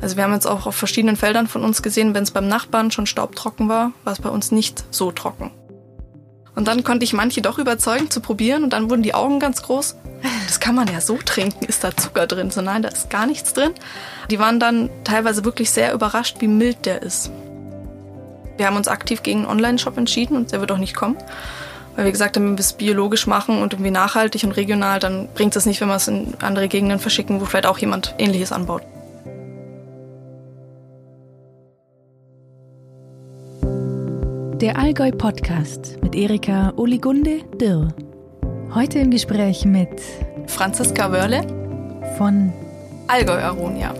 Also wir haben jetzt auch auf verschiedenen Feldern von uns gesehen, wenn es beim Nachbarn schon staubtrocken war, war es bei uns nicht so trocken. Und dann konnte ich manche doch überzeugen zu probieren und dann wurden die Augen ganz groß. Das kann man ja so trinken, ist da Zucker drin? So nein, da ist gar nichts drin. Die waren dann teilweise wirklich sehr überrascht, wie mild der ist. Wir haben uns aktiv gegen einen Online-Shop entschieden und der wird auch nicht kommen. Weil wir gesagt haben, wenn wir es biologisch machen und irgendwie nachhaltig und regional, dann bringt es nicht, wenn wir es in andere Gegenden verschicken, wo vielleicht auch jemand Ähnliches anbaut. Der Allgäu-Podcast mit Erika Oligunde Dill. Heute im Gespräch mit Franziska Wörle von Allgäu-Aronia.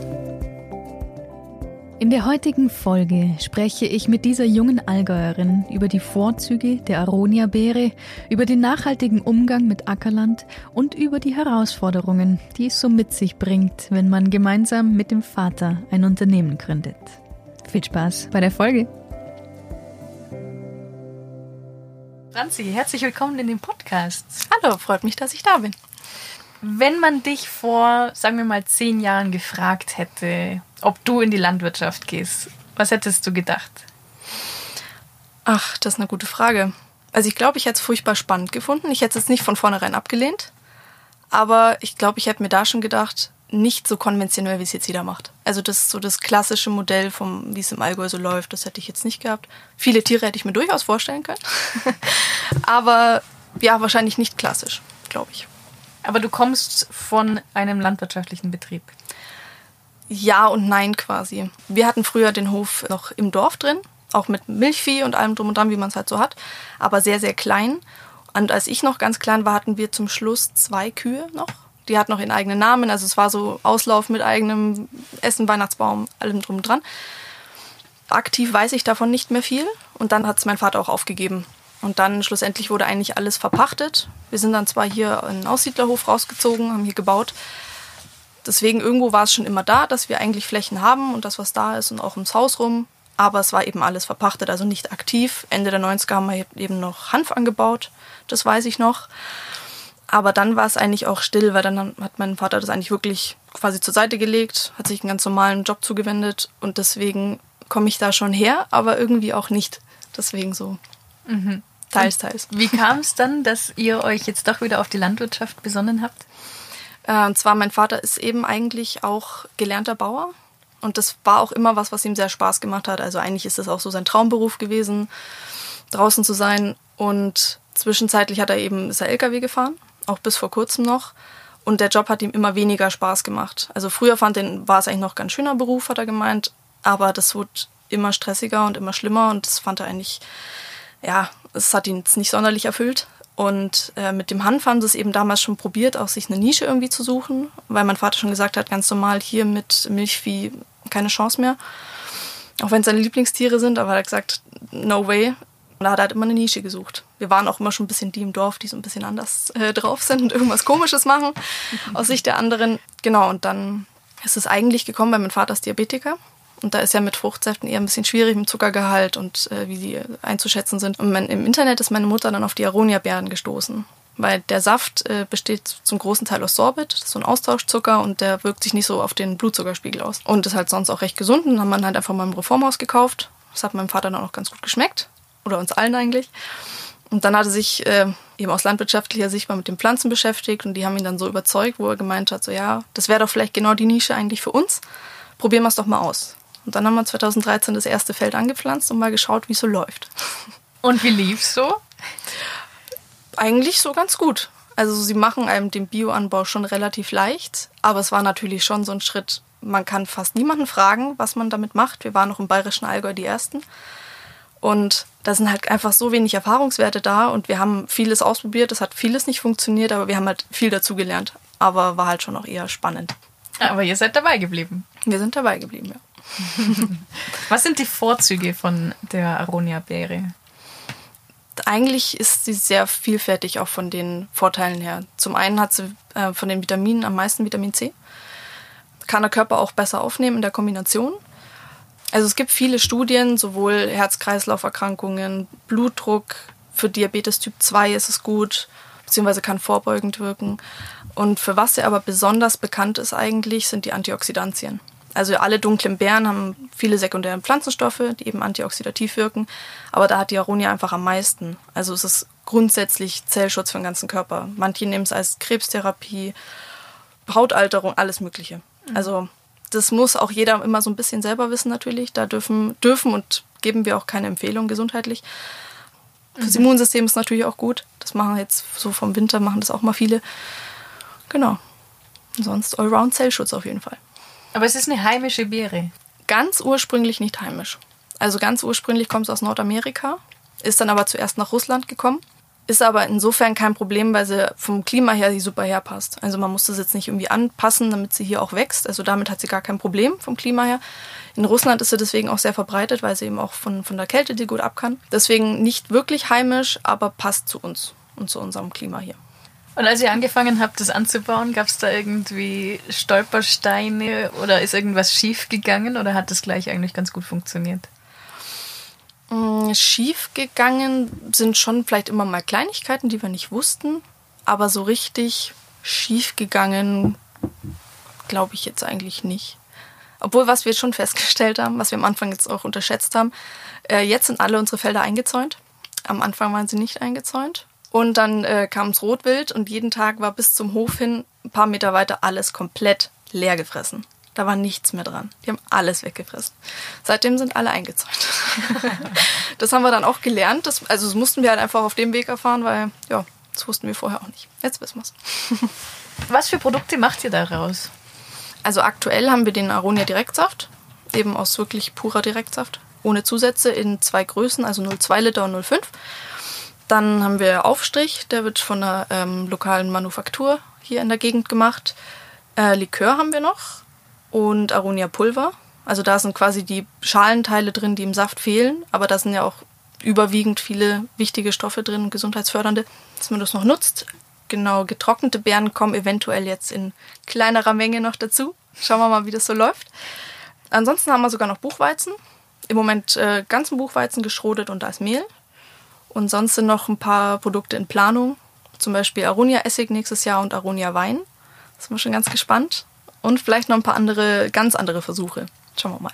In der heutigen Folge spreche ich mit dieser jungen Allgäuerin über die Vorzüge der Aronia-Beere, über den nachhaltigen Umgang mit Ackerland und über die Herausforderungen, die es so mit sich bringt, wenn man gemeinsam mit dem Vater ein Unternehmen gründet. Viel Spaß bei der Folge! Franzi, herzlich willkommen in dem Podcast. Hallo, freut mich, dass ich da bin. Wenn man dich vor, sagen wir mal, 10 Jahren gefragt hätte, ob du in die Landwirtschaft gehst, was hättest du gedacht? Ach, das ist eine gute Frage. Also ich glaube, ich hätte es furchtbar spannend gefunden. Ich hätte es nicht von vornherein abgelehnt. Aber ich glaube, ich hätte mir da schon gedacht, nicht so konventionell, wie es jetzt jeder macht. Also das ist so das klassische Modell, vom, wie es im Allgäu so läuft, das hätte ich jetzt nicht gehabt. Viele Tiere hätte ich mir durchaus vorstellen können. Aber ja, wahrscheinlich nicht klassisch, glaube ich. Aber du kommst von einem landwirtschaftlichen Betrieb? Ja und nein quasi. Wir hatten früher den Hof noch im Dorf drin, auch mit Milchvieh und allem drum und dran, wie man es halt so hat, aber sehr, sehr klein. Und als ich noch ganz klein war, hatten wir zum Schluss 2 Kühe noch. Die hat noch ihren eigenen Namen, also es war so Auslauf mit eigenem Essen, Weihnachtsbaum, allem drum und dran. Aktiv weiß ich davon nicht mehr viel und dann hat es mein Vater auch aufgegeben. Und dann schlussendlich wurde eigentlich alles verpachtet. Wir sind dann zwar hier in den Aussiedlerhof rausgezogen, haben hier gebaut. Deswegen irgendwo war es schon immer da, dass wir eigentlich Flächen haben und das, was da ist und auch ums Haus rum. Aber es war eben alles verpachtet, also nicht aktiv. Ende der 90er haben wir eben noch Hanf angebaut, das weiß ich noch. Aber dann war es eigentlich auch still, weil dann hat mein Vater das eigentlich wirklich quasi zur Seite gelegt, hat sich einen ganz normalen Job zugewendet und deswegen komme ich da schon her, aber irgendwie auch nicht. Deswegen so teils. Wie kam es dann, dass ihr euch jetzt doch wieder auf die Landwirtschaft besonnen habt? Und zwar, mein Vater ist eben eigentlich auch gelernter Bauer und das war auch immer was ihm sehr Spaß gemacht hat. Also eigentlich ist das auch so sein Traumberuf gewesen, draußen zu sein und zwischenzeitlich ist er LKW gefahren. Auch bis vor kurzem noch. Und der Job hat ihm immer weniger Spaß gemacht. Also früher war es eigentlich noch ein ganz schöner Beruf, hat er gemeint. Aber das wurde immer stressiger und immer schlimmer. Und das fand er eigentlich, ja, es hat ihn jetzt nicht sonderlich erfüllt. Und mit dem Hanf haben sie es eben damals schon probiert, auch sich eine Nische irgendwie zu suchen. Weil mein Vater schon gesagt hat, ganz normal hier mit Milchvieh keine Chance mehr. Auch wenn es seine Lieblingstiere sind, aber er hat gesagt, no way. Und da hat er halt immer eine Nische gesucht. Wir waren auch immer schon ein bisschen die im Dorf, die so ein bisschen anders drauf sind und irgendwas Komisches machen aus Sicht der anderen. Genau, und dann ist es eigentlich gekommen, weil mein Vater ist Diabetiker. Und da ist ja mit Fruchtsäften eher ein bisschen schwierig mit Zuckergehalt und wie sie einzuschätzen sind. Und im Internet ist meine Mutter dann auf die Aronia-Beeren gestoßen. Weil der Saft besteht zum großen Teil aus Sorbit, das ist so ein Austauschzucker und der wirkt sich nicht so auf den Blutzuckerspiegel aus. Und ist halt sonst auch recht gesund und haben wir halt einfach mal im Reformhaus gekauft. Das hat meinem Vater dann auch ganz gut geschmeckt. Oder uns allen eigentlich. Und dann hat er sich eben aus landwirtschaftlicher Sicht mal mit den Pflanzen beschäftigt und die haben ihn dann so überzeugt, wo er gemeint hat, so ja, das wäre doch vielleicht genau die Nische eigentlich für uns. Probieren wir es doch mal aus. Und dann haben wir 2013 das erste Feld angepflanzt und mal geschaut, wie es so läuft. Und wie lief es so? Eigentlich so ganz gut. Also sie machen einem den Bioanbau schon relativ leicht, aber es war natürlich schon so ein Schritt, man kann fast niemanden fragen, was man damit macht. Wir waren noch im bayerischen Allgäu die Ersten. Und da sind halt einfach so wenig Erfahrungswerte da und wir haben vieles ausprobiert, es hat vieles nicht funktioniert, aber wir haben halt viel dazugelernt. Aber war halt schon auch eher spannend. Aber ihr seid dabei geblieben. Wir sind dabei geblieben, ja. Was sind die Vorzüge von der Aronia-Beere? Eigentlich ist sie sehr vielfältig auch von den Vorteilen her. Zum einen hat sie von den Vitaminen am meisten Vitamin C. Kann der Körper auch besser aufnehmen in der Kombination. Also es gibt viele Studien, sowohl Herz-Kreislauf-Erkrankungen, Blutdruck, für Diabetes Typ 2 ist es gut, beziehungsweise kann vorbeugend wirken. Und für was sie aber besonders bekannt ist eigentlich, sind die Antioxidantien. Also alle dunklen Beeren haben viele sekundäre Pflanzenstoffe, die eben antioxidativ wirken. Aber da hat die Aronia einfach am meisten. Also es ist grundsätzlich Zellschutz für den ganzen Körper. Manche nehmen es als Krebstherapie, Hautalterung, alles Mögliche. Also das muss auch jeder immer so ein bisschen selber wissen natürlich. Da dürfen und geben wir auch keine Empfehlung gesundheitlich. Fürs Immunsystem ist natürlich auch gut. Das machen jetzt so vom Winter, machen das auch mal viele. Genau. Und sonst Allround Zellschutz auf jeden Fall. Aber es ist eine heimische Beere. Ganz ursprünglich nicht heimisch. Also ganz ursprünglich kommt es aus Nordamerika, ist dann aber zuerst nach Russland gekommen. Ist aber insofern kein Problem, weil sie vom Klima her sie super herpasst. Also man muss das jetzt nicht irgendwie anpassen, damit sie hier auch wächst. Also damit hat sie gar kein Problem vom Klima her. In Russland ist sie deswegen auch sehr verbreitet, weil sie eben auch von der Kälte die gut ab kann. Deswegen nicht wirklich heimisch, aber passt zu uns und zu unserem Klima hier. Und als ihr angefangen habt, das anzubauen, gab es da irgendwie Stolpersteine oder ist irgendwas schief gegangen oder hat das gleich eigentlich ganz gut funktioniert? Schief gegangen sind schon vielleicht immer mal Kleinigkeiten, die wir nicht wussten, aber so richtig schief gegangen glaube ich jetzt eigentlich nicht. Obwohl, was wir schon festgestellt haben, was wir am Anfang jetzt auch unterschätzt haben, jetzt sind alle unsere Felder eingezäunt. Am Anfang waren sie nicht eingezäunt. Und dann kam das Rotwild und jeden Tag war bis zum Hof hin ein paar Meter weiter alles komplett leer gefressen. Da war nichts mehr dran. Die haben alles weggefressen. Seitdem sind alle eingezäunt. Das haben wir dann auch gelernt. Das mussten wir halt einfach auf dem Weg erfahren, weil ja, das wussten wir vorher auch nicht. Jetzt wissen wir es. Was für Produkte macht ihr daraus? Also aktuell haben wir den Aronia Direktsaft, eben aus wirklich purer Direktsaft, ohne Zusätze in 2 Größen, also 0,2 Liter und 0,5. Dann haben wir Aufstrich, der wird von einer lokalen Manufaktur hier in der Gegend gemacht. Likör haben wir noch. Und Aronia Pulver. Also da sind quasi die Schalenteile drin, die im Saft fehlen. Aber da sind ja auch überwiegend viele wichtige Stoffe drin, gesundheitsfördernde, dass man das noch nutzt. Genau, getrocknete Beeren kommen eventuell jetzt in kleinerer Menge noch dazu. Schauen wir mal, wie das so läuft. Ansonsten haben wir sogar noch Buchweizen. Im Moment ganzen Buchweizen geschrotet und da ist Mehl. Und sonst sind noch ein paar Produkte in Planung. Zum Beispiel Aronia Essig nächstes Jahr und Aronia Wein. Da sind wir schon ganz gespannt. Und vielleicht noch ein paar andere, ganz andere Versuche. Schauen wir mal.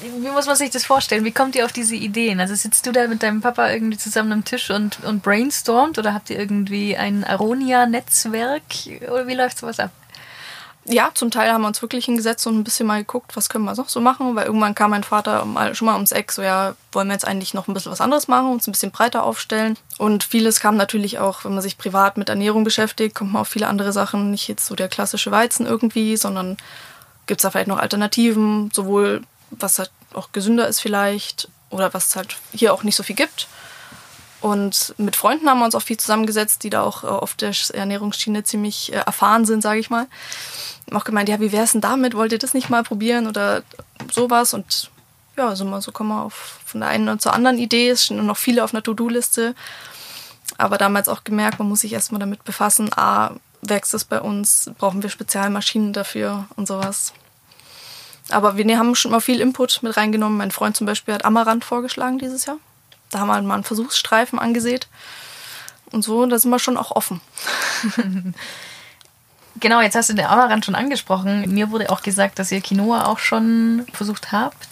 Wie muss man sich das vorstellen? Wie kommt ihr auf diese Ideen? Also sitzt du da mit deinem Papa irgendwie zusammen am Tisch und brainstormt? Oder habt ihr irgendwie ein Aronia-Netzwerk? Oder wie läuft sowas ab? Ja, zum Teil haben wir uns wirklich hingesetzt und ein bisschen mal geguckt, was können wir noch so machen. Weil irgendwann kam mein Vater schon mal ums Eck, so ja, wollen wir jetzt eigentlich noch ein bisschen was anderes machen, uns ein bisschen breiter aufstellen. Und vieles kam natürlich auch, wenn man sich privat mit Ernährung beschäftigt, kommt man auf viele andere Sachen. Nicht jetzt so der klassische Weizen irgendwie, sondern gibt es da vielleicht noch Alternativen, sowohl was halt auch gesünder ist vielleicht oder was es halt hier auch nicht so viel gibt. Und mit Freunden haben wir uns auch viel zusammengesetzt, die da auch auf der Ernährungsschiene ziemlich erfahren sind, sage ich mal. Haben auch gemeint, ja, wie wär's denn damit? Wollt ihr das nicht mal probieren oder sowas? Und ja, also mal so kommen wir von der einen zur anderen Idee. Es stehen noch viele auf einer To-Do-Liste. Aber damals auch gemerkt, man muss sich erstmal damit befassen. Wächst es bei uns? Brauchen wir Spezialmaschinen dafür und sowas? Aber wir haben schon mal viel Input mit reingenommen. Mein Freund zum Beispiel hat Amaranth vorgeschlagen dieses Jahr. Da haben wir mal einen Versuchsstreifen angesät und so, da sind wir schon auch offen. Genau, jetzt hast du den Amaranth schon angesprochen. Mir wurde auch gesagt, dass ihr Quinoa auch schon versucht habt.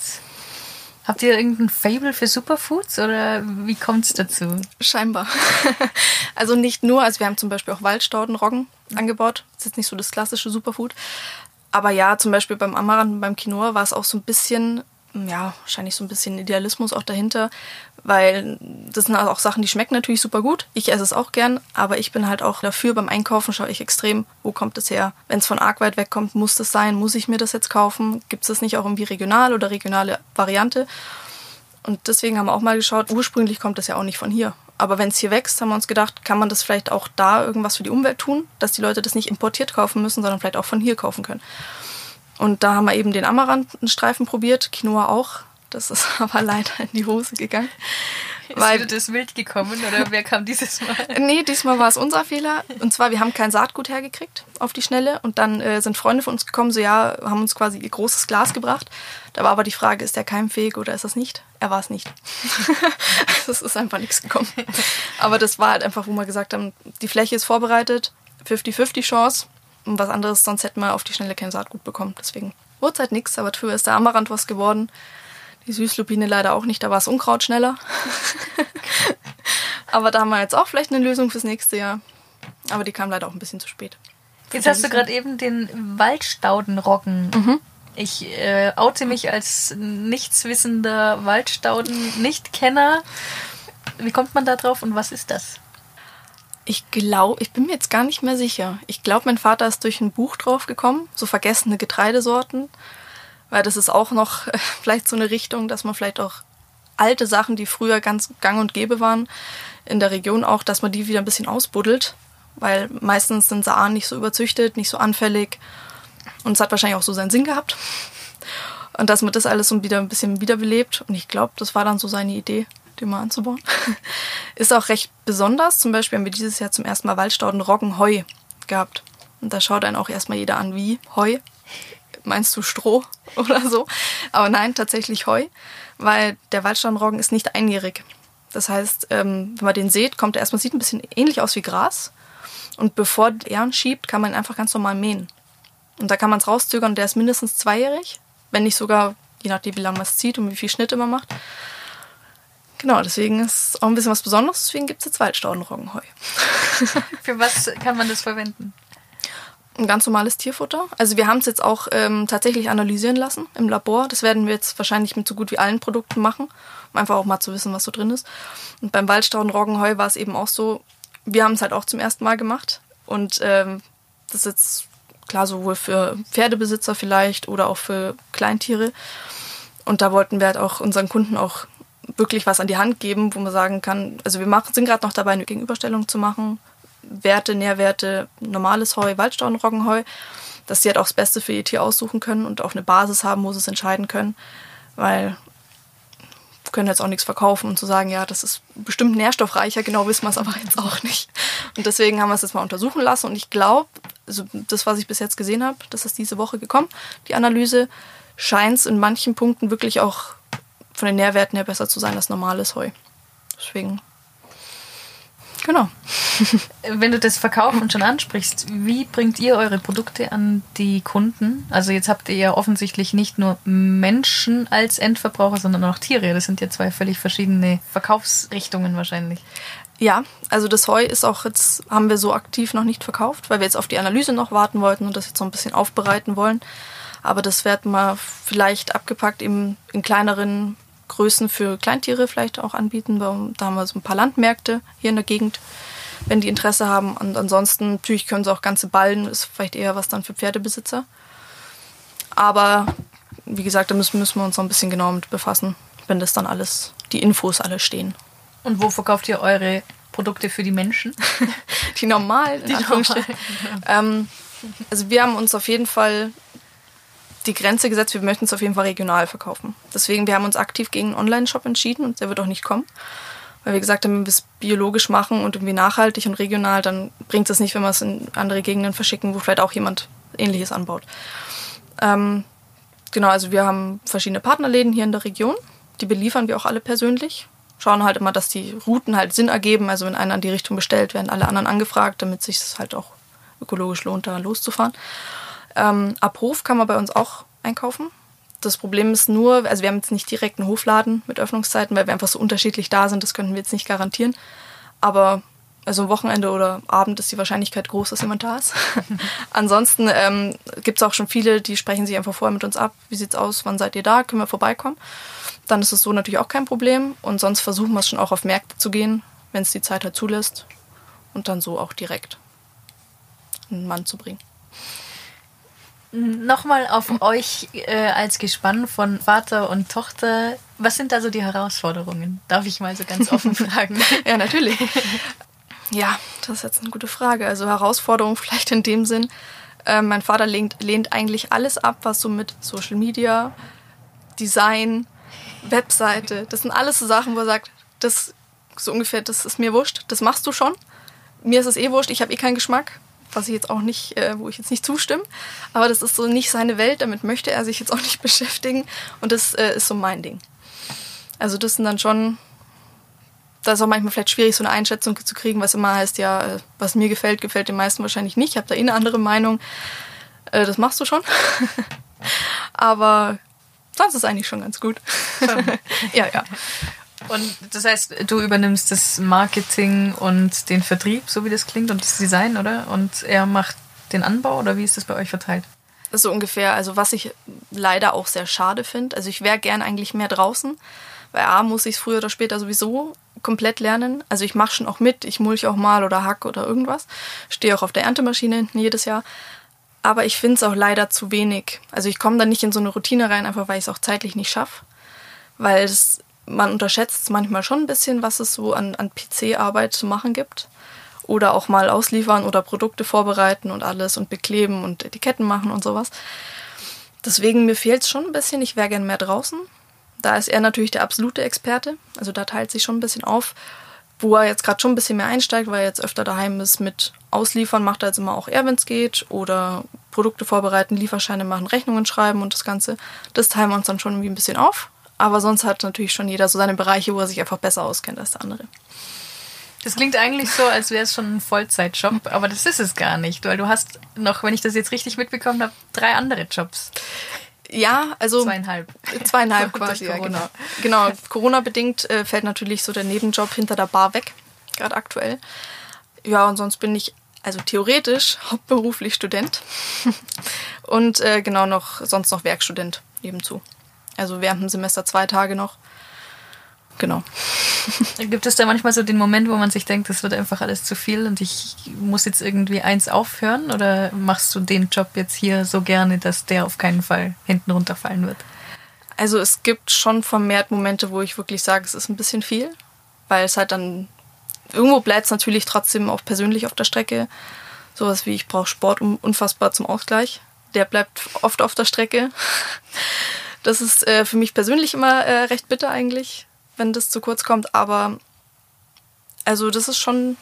Habt ihr irgendein Faible für Superfoods oder wie kommt es dazu? Scheinbar. Also nicht nur, also wir haben zum Beispiel auch Waldstauden, Roggen angebaut. Das ist jetzt nicht so das klassische Superfood. Aber ja, zum Beispiel beim Amaranth und beim Quinoa war es auch so ein bisschen... ja, wahrscheinlich so ein bisschen Idealismus auch dahinter, weil das sind auch Sachen, die schmecken natürlich super gut. Ich esse es auch gern, aber ich bin halt auch dafür, beim Einkaufen schaue ich extrem, wo kommt es her? Wenn es von arg weit wegkommt, muss das sein, muss ich mir das jetzt kaufen? Gibt es das nicht auch irgendwie regional oder regionale Variante? Und deswegen haben wir auch mal geschaut, ursprünglich kommt das ja auch nicht von hier. Aber wenn es hier wächst, haben wir uns gedacht, kann man das vielleicht auch da irgendwas für die Umwelt tun, dass die Leute das nicht importiert kaufen müssen, sondern vielleicht auch von hier kaufen können. Und da haben wir eben den Amaranthstreifen probiert, Quinoa auch. Das ist aber leider in die Hose gegangen. Weil ist das wild gekommen oder wer kam dieses Mal? Nee, diesmal war es unser Fehler. Und zwar, wir haben kein Saatgut hergekriegt auf die Schnelle. Und dann sind Freunde von uns gekommen, so ja, haben uns quasi ihr großes Glas gebracht. Da war aber die Frage, ist der keimfähig oder ist das nicht? Er war es nicht. Es ist einfach nichts gekommen. Aber das war halt einfach, wo wir gesagt haben, die Fläche ist vorbereitet, 50-50 Chance. Und was anderes, sonst hätten wir auf die Schnelle kein Saatgut bekommen. Deswegen Wurde halt nichts, aber drüber ist der Amaranth was geworden. Die Süßlupine leider auch nicht, da war das Unkraut schneller. Aber da haben wir jetzt auch vielleicht eine Lösung fürs nächste Jahr. Aber die kam leider auch ein bisschen zu spät. Jetzt hast du gerade eben den Waldstaudenroggen. Mhm. Ich oute mich als nichtswissender Waldstauden-Nichtkenner. Wie kommt man da drauf und was ist das? Ich bin mir jetzt gar nicht mehr sicher. Ich glaube, mein Vater ist durch ein Buch drauf gekommen, so vergessene Getreidesorten. Weil das ist auch noch vielleicht so eine Richtung, dass man vielleicht auch alte Sachen, die früher ganz gang und gäbe waren, in der Region auch, dass man die wieder ein bisschen ausbuddelt. Weil meistens sind Saaren nicht so überzüchtet, nicht so anfällig. Und es hat wahrscheinlich auch so seinen Sinn gehabt. Und dass man das alles so wieder ein bisschen wiederbelebt. Und ich glaube, das war dann so seine Idee, den mal anzubauen. Ist auch recht besonders. Zum Beispiel haben wir dieses Jahr zum ersten Mal Waldstaudenroggenheu gehabt. Und da schaut einen auch erstmal jeder an, wie Heu. Meinst du Stroh oder so? Aber nein, tatsächlich Heu. Weil der Waldstaudenroggen ist nicht einjährig. Das heißt, wenn man den sät, kommt er erstmal, sieht ein bisschen ähnlich aus wie Gras. Und bevor er Ähren schiebt, kann man ihn einfach ganz normal mähen. Und da kann man es rauszögern. Der ist mindestens zweijährig, wenn nicht sogar, je nachdem, wie lange man es zieht und wie viel Schnitte man macht. Genau, deswegen ist es auch ein bisschen was Besonderes. Deswegen gibt es jetzt Waldstaudenroggenheu. Für was kann man das verwenden? Ein ganz normales Tierfutter. Also wir haben es jetzt auch tatsächlich analysieren lassen im Labor. Das werden wir jetzt wahrscheinlich mit so gut wie allen Produkten machen, um einfach auch mal zu wissen, was so drin ist. Und beim Waldstaudenroggenheu war es eben auch so, wir haben es halt auch zum ersten Mal gemacht. Und das ist jetzt klar, sowohl für Pferdebesitzer vielleicht oder auch für Kleintiere. Und da wollten wir halt auch unseren Kunden auch wirklich was an die Hand geben, wo man sagen kann, also sind gerade noch dabei, eine Gegenüberstellung zu machen. Werte, Nährwerte, normales Heu, Waldstaudenroggenheu, dass sie halt auch das Beste für ihr Tier aussuchen können und auch eine Basis haben, wo sie es entscheiden können. Weil wir können jetzt auch nichts verkaufen und zu sagen, ja, das ist bestimmt nährstoffreicher, genau wissen wir es aber jetzt auch nicht. Und deswegen haben wir es jetzt mal untersuchen lassen und ich glaube, also das, was ich bis jetzt gesehen habe, das ist diese Woche gekommen. Die Analyse scheint es in manchen Punkten wirklich auch von den Nährwerten her besser zu sein als normales Heu. Deswegen, genau. Wenn du das Verkaufen schon ansprichst, wie bringt ihr eure Produkte an die Kunden? Also jetzt habt ihr ja offensichtlich nicht nur Menschen als Endverbraucher, sondern auch Tiere. Das sind ja zwei völlig verschiedene Verkaufsrichtungen wahrscheinlich. Ja, also das Heu ist auch jetzt, haben wir so aktiv noch nicht verkauft, weil wir jetzt auf die Analyse noch warten wollten und das jetzt so ein bisschen aufbereiten wollen. Aber das wird mal vielleicht abgepackt in kleineren Größen für Kleintiere vielleicht auch anbieten. Da haben wir so ein paar Landmärkte hier in der Gegend, wenn die Interesse haben. Und ansonsten, natürlich können sie auch ganze Ballen, ist vielleicht eher was dann für Pferdebesitzer. Aber wie gesagt, da müssen wir uns noch ein bisschen genauer mit befassen, wenn das dann alles, die Infos alle stehen. Und wo verkauft ihr eure Produkte für die Menschen? Die normalen, in Anführungsstrichen. Also wir haben uns auf jeden Fall die Grenze gesetzt, wir möchten es auf jeden Fall regional verkaufen. Deswegen, wir haben uns aktiv gegen einen Online-Shop entschieden und der wird auch nicht kommen. Weil wir gesagt haben, wenn wir es biologisch machen und irgendwie nachhaltig und regional, dann bringt es nicht, wenn wir es in andere Gegenden verschicken, wo vielleicht auch jemand Ähnliches anbaut. Genau, also wir haben verschiedene Partnerläden hier in der Region. Die beliefern wir auch alle persönlich. Schauen halt immer, dass die Routen halt Sinn ergeben. Also wenn einer in die Richtung bestellt, werden alle anderen angefragt, damit es sich halt auch ökologisch lohnt, da loszufahren. Ab Hof kann man bei uns auch einkaufen. Das Problem ist nur, also wir haben jetzt nicht direkt einen Hofladen mit Öffnungszeiten, weil wir einfach so unterschiedlich da sind, das könnten wir jetzt nicht garantieren. Aber also am Wochenende oder Abend ist die Wahrscheinlichkeit groß, dass jemand da ist. Ansonsten gibt es auch schon viele, die sprechen sich einfach vorher mit uns ab. Wie sieht's aus? Wann seid ihr da? Können wir vorbeikommen? Dann ist es so natürlich auch kein Problem. Und sonst versuchen wir es schon auch auf Märkte zu gehen, wenn es die Zeit halt zulässt. Und dann so auch direkt einen Mann zu bringen. Nochmal auf euch als Gespann von Vater und Tochter. Was sind da so die Herausforderungen? Darf ich mal so ganz offen fragen? Ja, natürlich. Ja, das ist jetzt eine gute Frage. Also Herausforderung vielleicht in dem Sinn. Mein Vater lehnt eigentlich alles ab, was so mit Social Media, Design, Webseite, das sind alles so Sachen, wo er sagt, das so ungefähr, das ist mir wurscht, das machst du schon. Mir ist es eh wurscht, ich habe eh keinen Geschmack, wo ich jetzt nicht zustimme. Aber das ist so nicht seine Welt, damit möchte er sich jetzt auch nicht beschäftigen. Und das ist so mein Ding. Also das sind dann schon, das ist auch manchmal vielleicht schwierig, so eine Einschätzung zu kriegen, was immer heißt, ja, was mir gefällt, gefällt den meisten wahrscheinlich nicht. Ich habe da eh eine andere Meinung. Das machst du schon. aber sonst ist eigentlich schon ganz gut. Ja, ja. Und das heißt, du übernimmst das Marketing und den Vertrieb, so wie das klingt, und das Design, oder? Und er macht den Anbau, oder wie ist das bei euch verteilt? So ungefähr, also was ich leider auch sehr schade finde. Also ich wäre gern eigentlich mehr draußen, weil A, muss ich es früher oder später sowieso komplett lernen. Also ich mache schon auch mit, ich mulch auch mal oder hack oder irgendwas. Stehe auch auf der Erntemaschine hinten jedes Jahr. Aber ich finde es auch leider zu wenig. Also ich komme da nicht in so eine Routine rein, einfach weil ich es auch zeitlich nicht schaffe. Weil man unterschätzt manchmal schon ein bisschen, was es so an PC-Arbeit zu machen gibt. Oder auch mal ausliefern oder Produkte vorbereiten und alles und bekleben und Etiketten machen und sowas. Deswegen, mir fehlt es schon ein bisschen. Ich wäre gern mehr draußen. Da ist er natürlich der absolute Experte. Also da teilt sich schon ein bisschen auf, wo er jetzt gerade schon ein bisschen mehr einsteigt, weil er jetzt öfter daheim ist mit Ausliefern, macht er jetzt immer auch er, wenn es geht. Oder Produkte vorbereiten, Lieferscheine machen, Rechnungen schreiben und das Ganze. Das teilen wir uns dann schon irgendwie ein bisschen auf. Aber sonst hat natürlich schon jeder so seine Bereiche, wo er sich einfach besser auskennt als der andere. Das klingt eigentlich so, als wäre es schon ein Vollzeitjob, aber das ist es gar nicht, weil du hast noch, wenn ich das jetzt richtig mitbekommen habe, 3 andere Jobs. Ja, also... 2,5. 2,5 quasi, ja, genau. Genau, Corona-bedingt fällt natürlich so der Nebenjob hinter der Bar weg, gerade aktuell. Ja, und sonst bin ich, also theoretisch, hauptberuflich Student und genau noch, sonst noch Werkstudent nebenzu. Also während dem Semester 2 Tage noch. Genau. Gibt es da manchmal so den Moment, wo man sich denkt, das wird einfach alles zu viel und ich muss jetzt irgendwie eins aufhören? Oder machst du den Job jetzt hier so gerne, dass der auf keinen Fall hinten runterfallen wird? Also es gibt schon vermehrt Momente, wo ich wirklich sage, es ist ein bisschen viel. Weil es halt dann, irgendwo bleibt es natürlich trotzdem auch persönlich auf der Strecke. Sowas wie, ich brauche Sport unfassbar zum Ausgleich. Der bleibt oft auf der Strecke. Das ist für mich persönlich immer recht bitter eigentlich, wenn das zu kurz kommt, aber also das ist schon,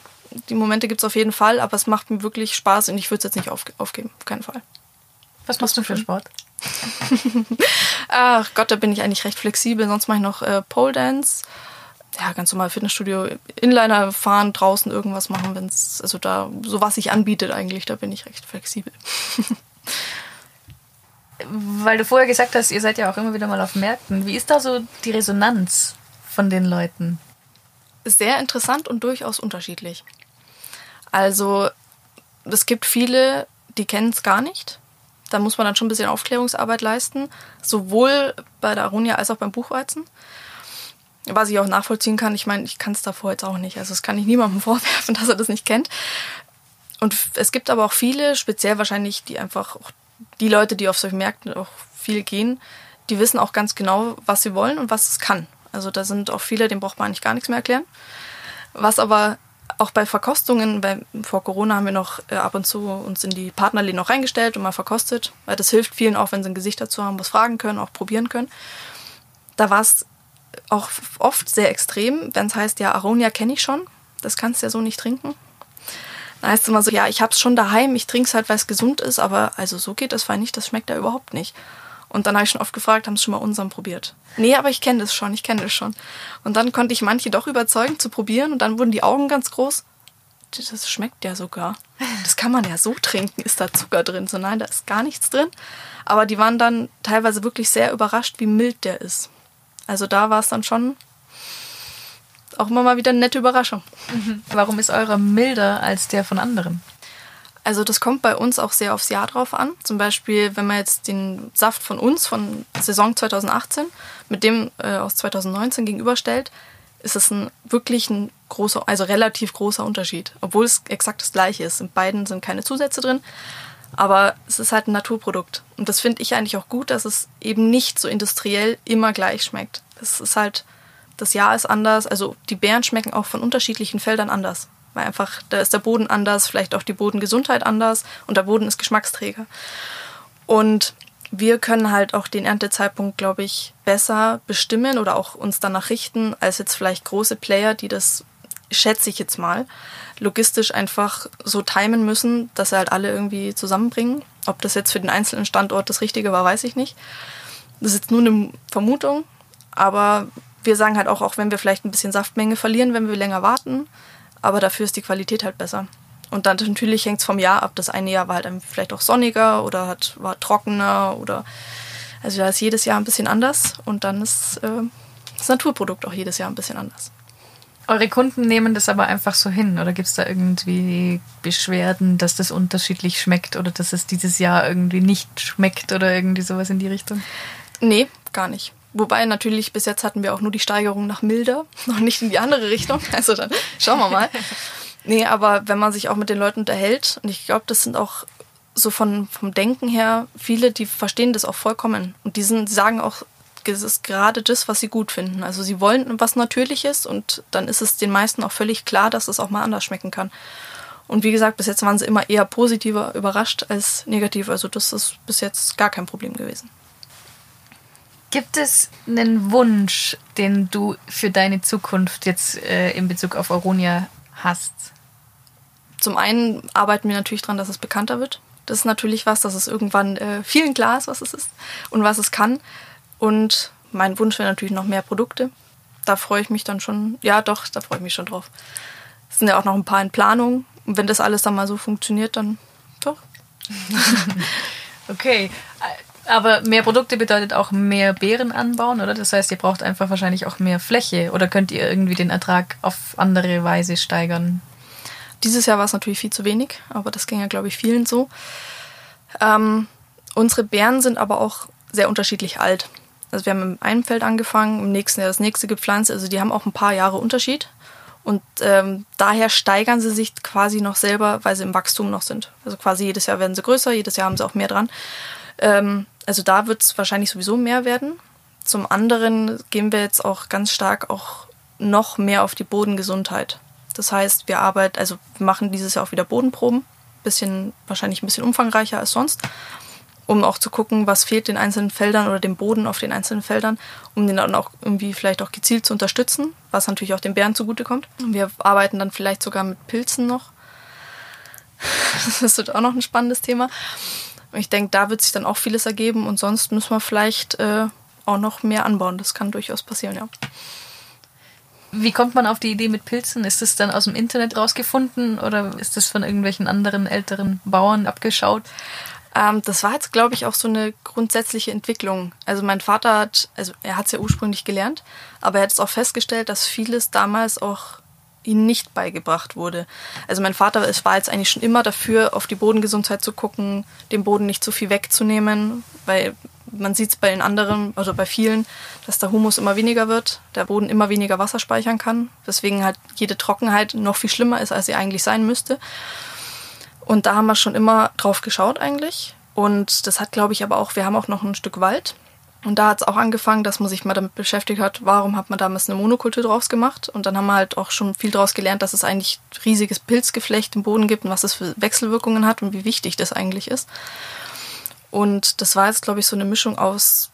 die Momente gibt es auf jeden Fall, aber es macht mir wirklich Spaß und ich würde es jetzt nicht aufgeben, auf keinen Fall. Was machst du für Sport? Ach Gott, da bin ich eigentlich recht flexibel, sonst mache ich noch Pole Dance, ja, ganz normal Fitnessstudio, Inliner fahren, draußen irgendwas machen, wenn es, also da, so was sich anbietet eigentlich, da bin ich recht flexibel. Weil du vorher gesagt hast, ihr seid ja auch immer wieder mal auf Märkten, wie ist da so die Resonanz von den Leuten? Sehr interessant und durchaus unterschiedlich. Also es gibt viele, die kennen es gar nicht. Da muss man dann schon ein bisschen Aufklärungsarbeit leisten, sowohl bei der Aronia als auch beim Buchweizen. Was ich auch nachvollziehen kann, ich meine, ich kann es davor jetzt auch nicht. Also das kann ich niemandem vorwerfen, dass er das nicht kennt. Und es gibt aber auch viele, speziell wahrscheinlich die einfach, auch die Leute, die auf solchen Märkten auch viel gehen, die wissen auch ganz genau, was sie wollen und was es kann. Also da sind auch viele, denen braucht man eigentlich gar nichts mehr erklären. Was aber auch bei Verkostungen, weil vor Corona haben wir noch ab und zu uns in die Partnerläden noch reingestellt und mal verkostet, weil das hilft vielen auch, wenn sie ein Gesicht dazu haben, was fragen können, auch probieren können. Da war es auch oft sehr extrem, wenn es heißt, ja, Aronia kenne ich schon, das kannst du ja so nicht trinken. Dann heißt es immer so, ja, ich hab's schon daheim, ich trinke es halt, weil es gesund ist, aber also so geht das fein nicht, das schmeckt ja überhaupt nicht. Und dann habe ich schon oft gefragt, haben sie schon mal unseren probiert? Nee, aber ich kenne das schon. Und dann konnte ich manche doch überzeugen zu probieren und dann wurden die Augen ganz groß. Das schmeckt ja sogar. Das kann man ja so trinken, ist da Zucker drin? So, nein, da ist gar nichts drin. Aber die waren dann teilweise wirklich sehr überrascht, wie mild der ist. Also da war es dann schon auch immer mal wieder eine nette Überraschung. Mhm. Warum ist eurer milder als der von anderen? Also das kommt bei uns auch sehr aufs Jahr drauf an. Zum Beispiel, wenn man jetzt den Saft von uns, von Saison 2018, mit dem aus 2019 gegenüberstellt, ist es wirklich ein großer, also relativ großer Unterschied. Obwohl es exakt das gleiche ist. In beiden sind keine Zusätze drin. Aber es ist halt ein Naturprodukt. Und das finde ich eigentlich auch gut, dass es eben nicht so industriell immer gleich schmeckt. Es ist halt, das Jahr ist anders. Also die Beeren schmecken auch von unterschiedlichen Feldern anders. Weil einfach, da ist der Boden anders, vielleicht auch die Bodengesundheit anders und der Boden ist Geschmacksträger. Und wir können halt auch den Erntezeitpunkt, glaube ich, besser bestimmen oder auch uns danach richten, als jetzt vielleicht große Player, die das, schätze ich jetzt mal, logistisch einfach so timen müssen, dass sie halt alle irgendwie zusammenbringen. Ob das jetzt für den einzelnen Standort das Richtige war, weiß ich nicht. Das ist jetzt nur eine Vermutung, aber wir sagen halt auch wenn wir vielleicht ein bisschen Saftmenge verlieren, wenn wir länger warten, aber dafür ist die Qualität halt besser. Und dann natürlich hängt es vom Jahr ab. Das eine Jahr war halt vielleicht auch sonniger oder war trockener oder Also da ist jedes Jahr ein bisschen anders und dann ist das Naturprodukt auch jedes Jahr ein bisschen anders. Eure Kunden nehmen das aber einfach so hin oder gibt es da irgendwie Beschwerden, dass das unterschiedlich schmeckt oder dass es dieses Jahr irgendwie nicht schmeckt oder irgendwie sowas in die Richtung? Nee, gar nicht. Wobei natürlich bis jetzt hatten wir auch nur die Steigerung nach milder, noch nicht in die andere Richtung. Also dann schauen wir mal. Nee, aber wenn man sich auch mit den Leuten unterhält, und ich glaube, das sind auch so vom Denken her viele, die verstehen das auch vollkommen. Und die sagen auch, es ist gerade das, was sie gut finden. Also sie wollen was Natürliches und dann ist es den meisten auch völlig klar, dass es auch mal anders schmecken kann. Und wie gesagt, bis jetzt waren sie immer eher positiver überrascht als negativ. Also das ist bis jetzt gar kein Problem gewesen. Gibt es einen Wunsch, den du für deine Zukunft jetzt in Bezug auf Auronia hast? Zum einen arbeiten wir natürlich daran, dass es bekannter wird. Das ist natürlich was, dass es irgendwann vielen klar ist, was es ist und was es kann. Und mein Wunsch wäre natürlich noch mehr Produkte. Da freue ich mich dann schon. Ja, doch, da freue ich mich schon drauf. Es sind ja auch noch ein paar in Planung. Und wenn das alles dann mal so funktioniert, dann doch. Okay. Aber mehr Produkte bedeutet auch mehr Beeren anbauen, oder? Das heißt, ihr braucht einfach wahrscheinlich auch mehr Fläche. Oder könnt ihr irgendwie den Ertrag auf andere Weise steigern? Dieses Jahr war es natürlich viel zu wenig, aber das ging ja, glaube ich, vielen so. Unsere Beeren sind aber auch sehr unterschiedlich alt. Also wir haben im einen Feld angefangen, im nächsten Jahr das nächste gepflanzt. Also die haben auch ein paar Jahre Unterschied. Und daher steigern sie sich quasi noch selber, weil sie im Wachstum noch sind. Also quasi jedes Jahr werden sie größer, jedes Jahr haben sie auch mehr dran. Also da wird es wahrscheinlich sowieso mehr werden. Zum anderen gehen wir jetzt auch ganz stark auch noch mehr auf die Bodengesundheit. Das heißt, wir machen dieses Jahr auch wieder Bodenproben, wahrscheinlich ein bisschen umfangreicher als sonst, um auch zu gucken, was fehlt den einzelnen Feldern oder dem Boden auf den einzelnen Feldern, um den dann auch irgendwie vielleicht auch gezielt zu unterstützen, was natürlich auch den Beeren zugutekommt. Wir arbeiten dann vielleicht sogar mit Pilzen noch. Das wird auch noch ein spannendes Thema. Ich denke, da wird sich dann auch vieles ergeben und sonst müssen wir vielleicht auch noch mehr anbauen. Das kann durchaus passieren, ja. Wie kommt man auf die Idee mit Pilzen? Ist das dann aus dem Internet rausgefunden oder ist das von irgendwelchen anderen älteren Bauern abgeschaut? Das war jetzt, glaube ich, auch so eine grundsätzliche Entwicklung. Also mein Vater er hat es ja ursprünglich gelernt, aber er hat es auch festgestellt, dass vieles damals auch ihnen nicht beigebracht wurde. Also mein Vater war jetzt eigentlich schon immer dafür, auf die Bodengesundheit zu gucken, den Boden nicht zu viel wegzunehmen, weil man sieht es bei den anderen, also bei vielen, dass der Humus immer weniger wird, der Boden immer weniger Wasser speichern kann, weswegen halt jede Trockenheit noch viel schlimmer ist, als sie eigentlich sein müsste. Und da haben wir schon immer drauf geschaut eigentlich. Und das hat, glaube ich, aber auch, wir haben auch noch ein Stück Wald. Und da hat es auch angefangen, dass man sich mal damit beschäftigt hat, warum hat man damals eine Monokultur draus gemacht. Und dann haben wir halt auch schon viel draus gelernt, dass es eigentlich riesiges Pilzgeflecht im Boden gibt und was es für Wechselwirkungen hat und wie wichtig das eigentlich ist. Und das war jetzt, glaube ich, so eine Mischung aus,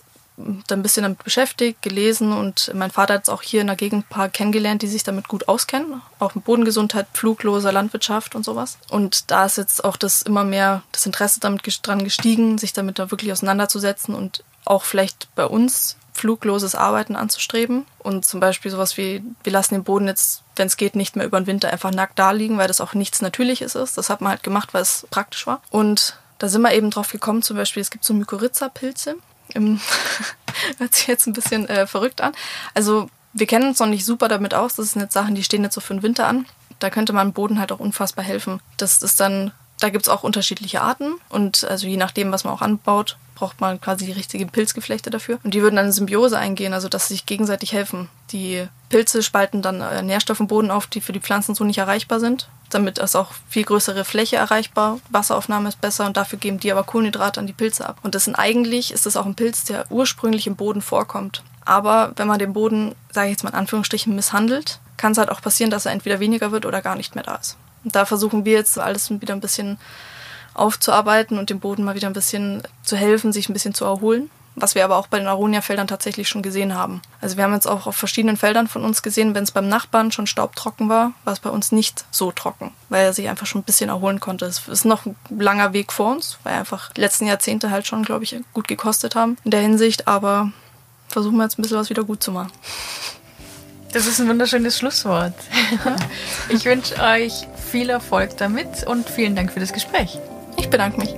da ein bisschen damit beschäftigt, gelesen. Und mein Vater hat es auch hier in der Gegend ein paar kennengelernt, die sich damit gut auskennen. Auch mit Bodengesundheit, pflugloser Landwirtschaft und sowas. Und da ist jetzt auch das immer mehr das Interesse daran gestiegen, sich damit da wirklich auseinanderzusetzen und auch vielleicht bei uns pflugloses Arbeiten anzustreben und zum Beispiel sowas wie, wir lassen den Boden jetzt, wenn es geht, nicht mehr über den Winter einfach nackt da liegen, weil das auch nichts Natürliches ist. Das hat man halt gemacht, weil es praktisch war. Und da sind wir eben drauf gekommen, zum Beispiel, es gibt so Mykorrhiza-Pilze. Hört sich jetzt ein bisschen verrückt an. Also wir kennen uns noch nicht super damit aus. Das sind jetzt Sachen, die stehen jetzt so für den Winter an. Da könnte man dem Boden halt auch unfassbar helfen. Das ist dann, da gibt es auch unterschiedliche Arten und also je nachdem, was man auch anbaut, braucht man quasi die richtigen Pilzgeflechte dafür. Und die würden dann in Symbiose eingehen, also dass sie sich gegenseitig helfen. Die Pilze spalten dann Nährstoffe im Boden auf, die für die Pflanzen so nicht erreichbar sind. Damit ist auch viel größere Fläche erreichbar, Wasseraufnahme ist besser und dafür geben die aber Kohlenhydrate an die Pilze ab. Und eigentlich ist das auch ein Pilz, der ursprünglich im Boden vorkommt. Aber wenn man den Boden, sage ich jetzt mal in Anführungsstrichen, misshandelt, kann es halt auch passieren, dass er entweder weniger wird oder gar nicht mehr da ist. Und da versuchen wir jetzt alles wieder ein bisschen aufzuarbeiten und dem Boden mal wieder ein bisschen zu helfen, sich ein bisschen zu erholen, was wir aber auch bei den Aronia-Feldern tatsächlich schon gesehen haben. Also wir haben jetzt auch auf verschiedenen Feldern von uns gesehen, wenn es beim Nachbarn schon staubtrocken war es bei uns nicht so trocken, weil er sich einfach schon ein bisschen erholen konnte. Es ist noch ein langer Weg vor uns, weil einfach die letzten Jahrzehnte halt schon, glaube ich, gut gekostet haben in der Hinsicht, aber versuchen wir jetzt ein bisschen was wieder gut zu machen. Das ist ein wunderschönes Schlusswort. Ich wünsche euch viel Erfolg damit und vielen Dank für das Gespräch. Ich bedanke mich.